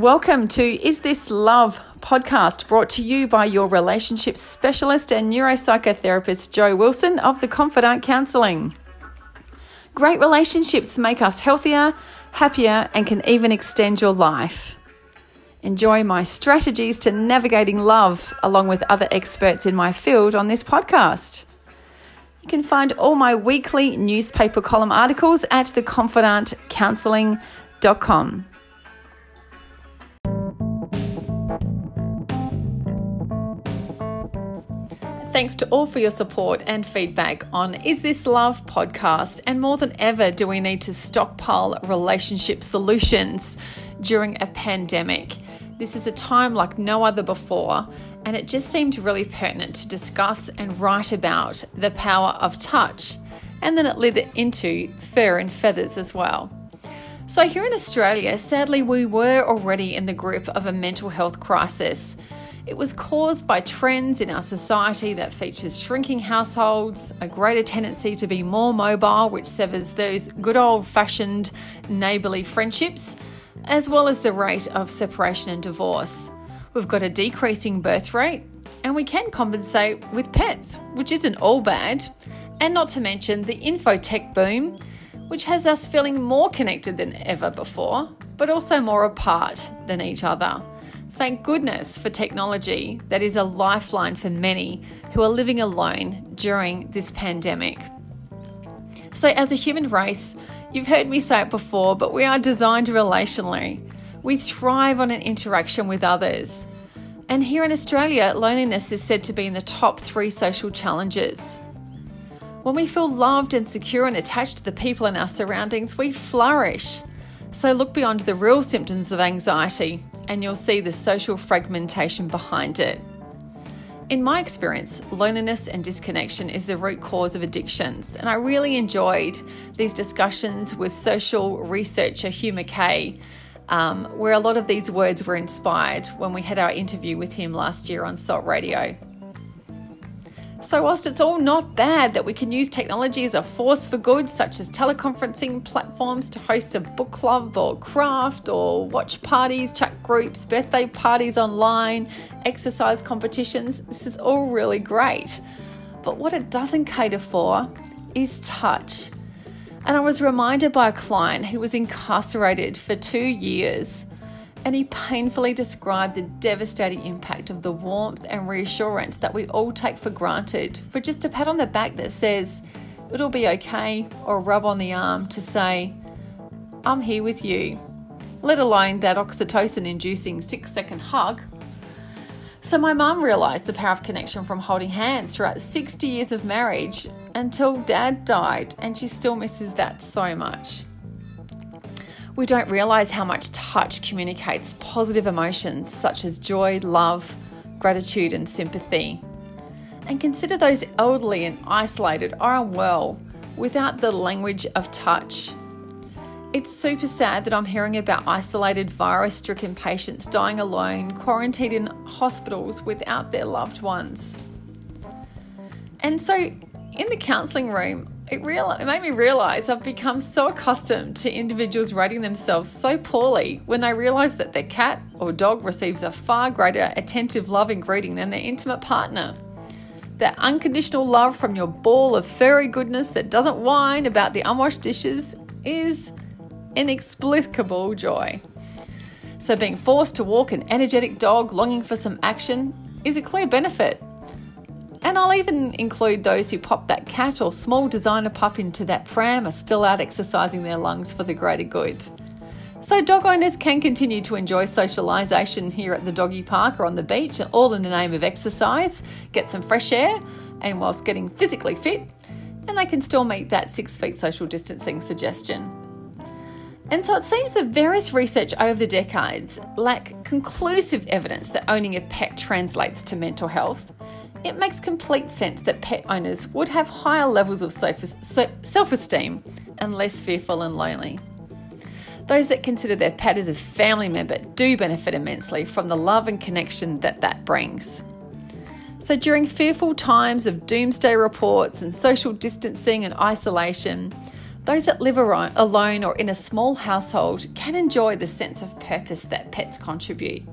Welcome to Is This Love podcast, brought to you by your relationship specialist and neuropsychotherapist, Joe Wilson of The Confidant Counseling. Great relationships make us healthier, happier, and can even extend your life. Enjoy my strategies to navigating love along with other experts in my field on this podcast. You can find all my weekly newspaper column articles at theconfidantcounseling.com. Thanks to all for your support and feedback on Is This Love podcast. And more than ever, do we need to stockpile relationship solutions during a pandemic? This is a time like no other before, and it just seemed really pertinent to discuss and write about the power of touch. And then it led into fur and feathers as well. So here in Australia, sadly, we were already in the grip of a mental health crisis. It was caused by trends in our society that features shrinking households, a greater tendency to be more mobile, which severs those good old-fashioned neighbourly friendships, as well as the rate of separation and divorce. We've got a decreasing birth rate, and we can compensate with pets, which isn't all bad, and not to mention the infotech boom, which has us feeling more connected than ever before, but also more apart than each other. Thank goodness for technology that is a lifeline for many who are living alone during this pandemic. So as a human race, you've heard me say it before, but we are designed relationally. We thrive on an interaction with others. And here in Australia, loneliness is said to be in the top 3 social challenges. When we feel loved and secure and attached to the people in our surroundings, we flourish. So look beyond the real symptoms of anxiety, and you'll see the social fragmentation behind it. In my experience, loneliness and disconnection is the root cause of addictions, and I really enjoyed these discussions with social researcher Hugh McKay, where a lot of these words were inspired when we had our interview with him last year on Salt Radio. So whilst it's all not bad that we can use technology as a force for good, such as teleconferencing platforms to host a book club or craft or watch parties, chat groups, birthday parties online, exercise competitions, this is all really great. But what it doesn't cater for is touch. And I was reminded by a client who was incarcerated for 2 years, and he painfully described the devastating impact of the warmth and reassurance that we all take for granted, for just a pat on the back that says, it'll be okay, or a rub on the arm to say, I'm here with you, let alone that oxytocin-inducing 6-second hug. So my mum realised the power of connection from holding hands throughout 60 years of marriage until Dad died, and she still misses that so much. We don't realise how much touch communicates positive emotions such as joy, love, gratitude and sympathy. And consider those elderly and isolated or unwell without the language of touch. It's super sad that I'm hearing about isolated virus-stricken patients dying alone, quarantined in hospitals without their loved ones. And so in the counselling room, it made me realise I've become so accustomed to individuals rating themselves so poorly when they realise that their cat or dog receives a far greater attentive loving greeting than their intimate partner. That unconditional love from your ball of furry goodness that doesn't whine about the unwashed dishes is inexplicable joy. So being forced to walk an energetic dog longing for some action is a clear benefit. And I'll even include those who pop that cat or small designer pup into that pram are still out exercising their lungs for the greater good. So dog owners can continue to enjoy socialisation here at the doggy park or on the beach, all in the name of exercise, get some fresh air, and whilst getting physically fit, and they can still meet that 6 feet social distancing suggestion. And so it seems that various research over the decades lack conclusive evidence that owning a pet translates to mental health. It makes complete sense that pet owners would have higher levels of self-esteem and less fearful and lonely. Those that consider their pet as a family member do benefit immensely from the love and connection that brings. So during fearful times of doomsday reports and social distancing and isolation, Those that live alone or in a small household can enjoy the sense of purpose that pets contribute.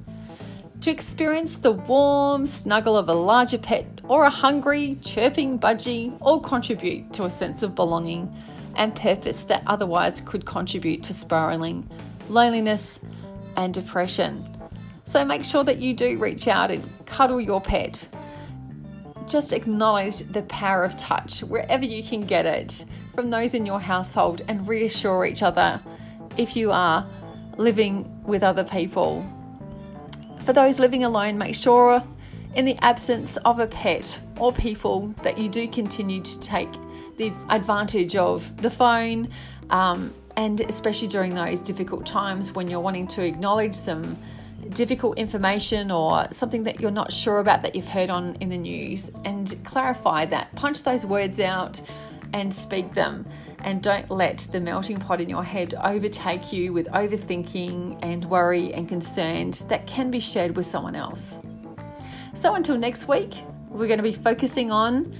To experience the warm snuggle of a larger pet or a hungry, chirping budgie all contribute to a sense of belonging and purpose that otherwise could contribute to spiraling, loneliness and depression. So make sure that you do reach out and cuddle your pet. Just acknowledge the power of touch wherever you can get it from those in your household and reassure each other if you are living with other people. For those living alone, make sure in the absence of a pet or people that you do continue to take the advantage of the phone, and especially during those difficult times when you're wanting to acknowledge some difficult information or something that you're not sure about that you've heard on in the news, and clarify that. Punch those words out and speak them, and don't let the melting pot in your head overtake you with overthinking and worry and concern that can be shared with someone else. So until next week, we're going to be focusing on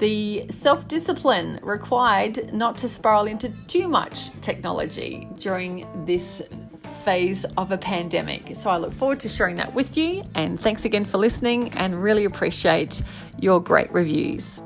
the self-discipline required not to spiral into too much technology during this phase of a pandemic. So I look forward to sharing that with you, and thanks again for listening, and really appreciate your great reviews.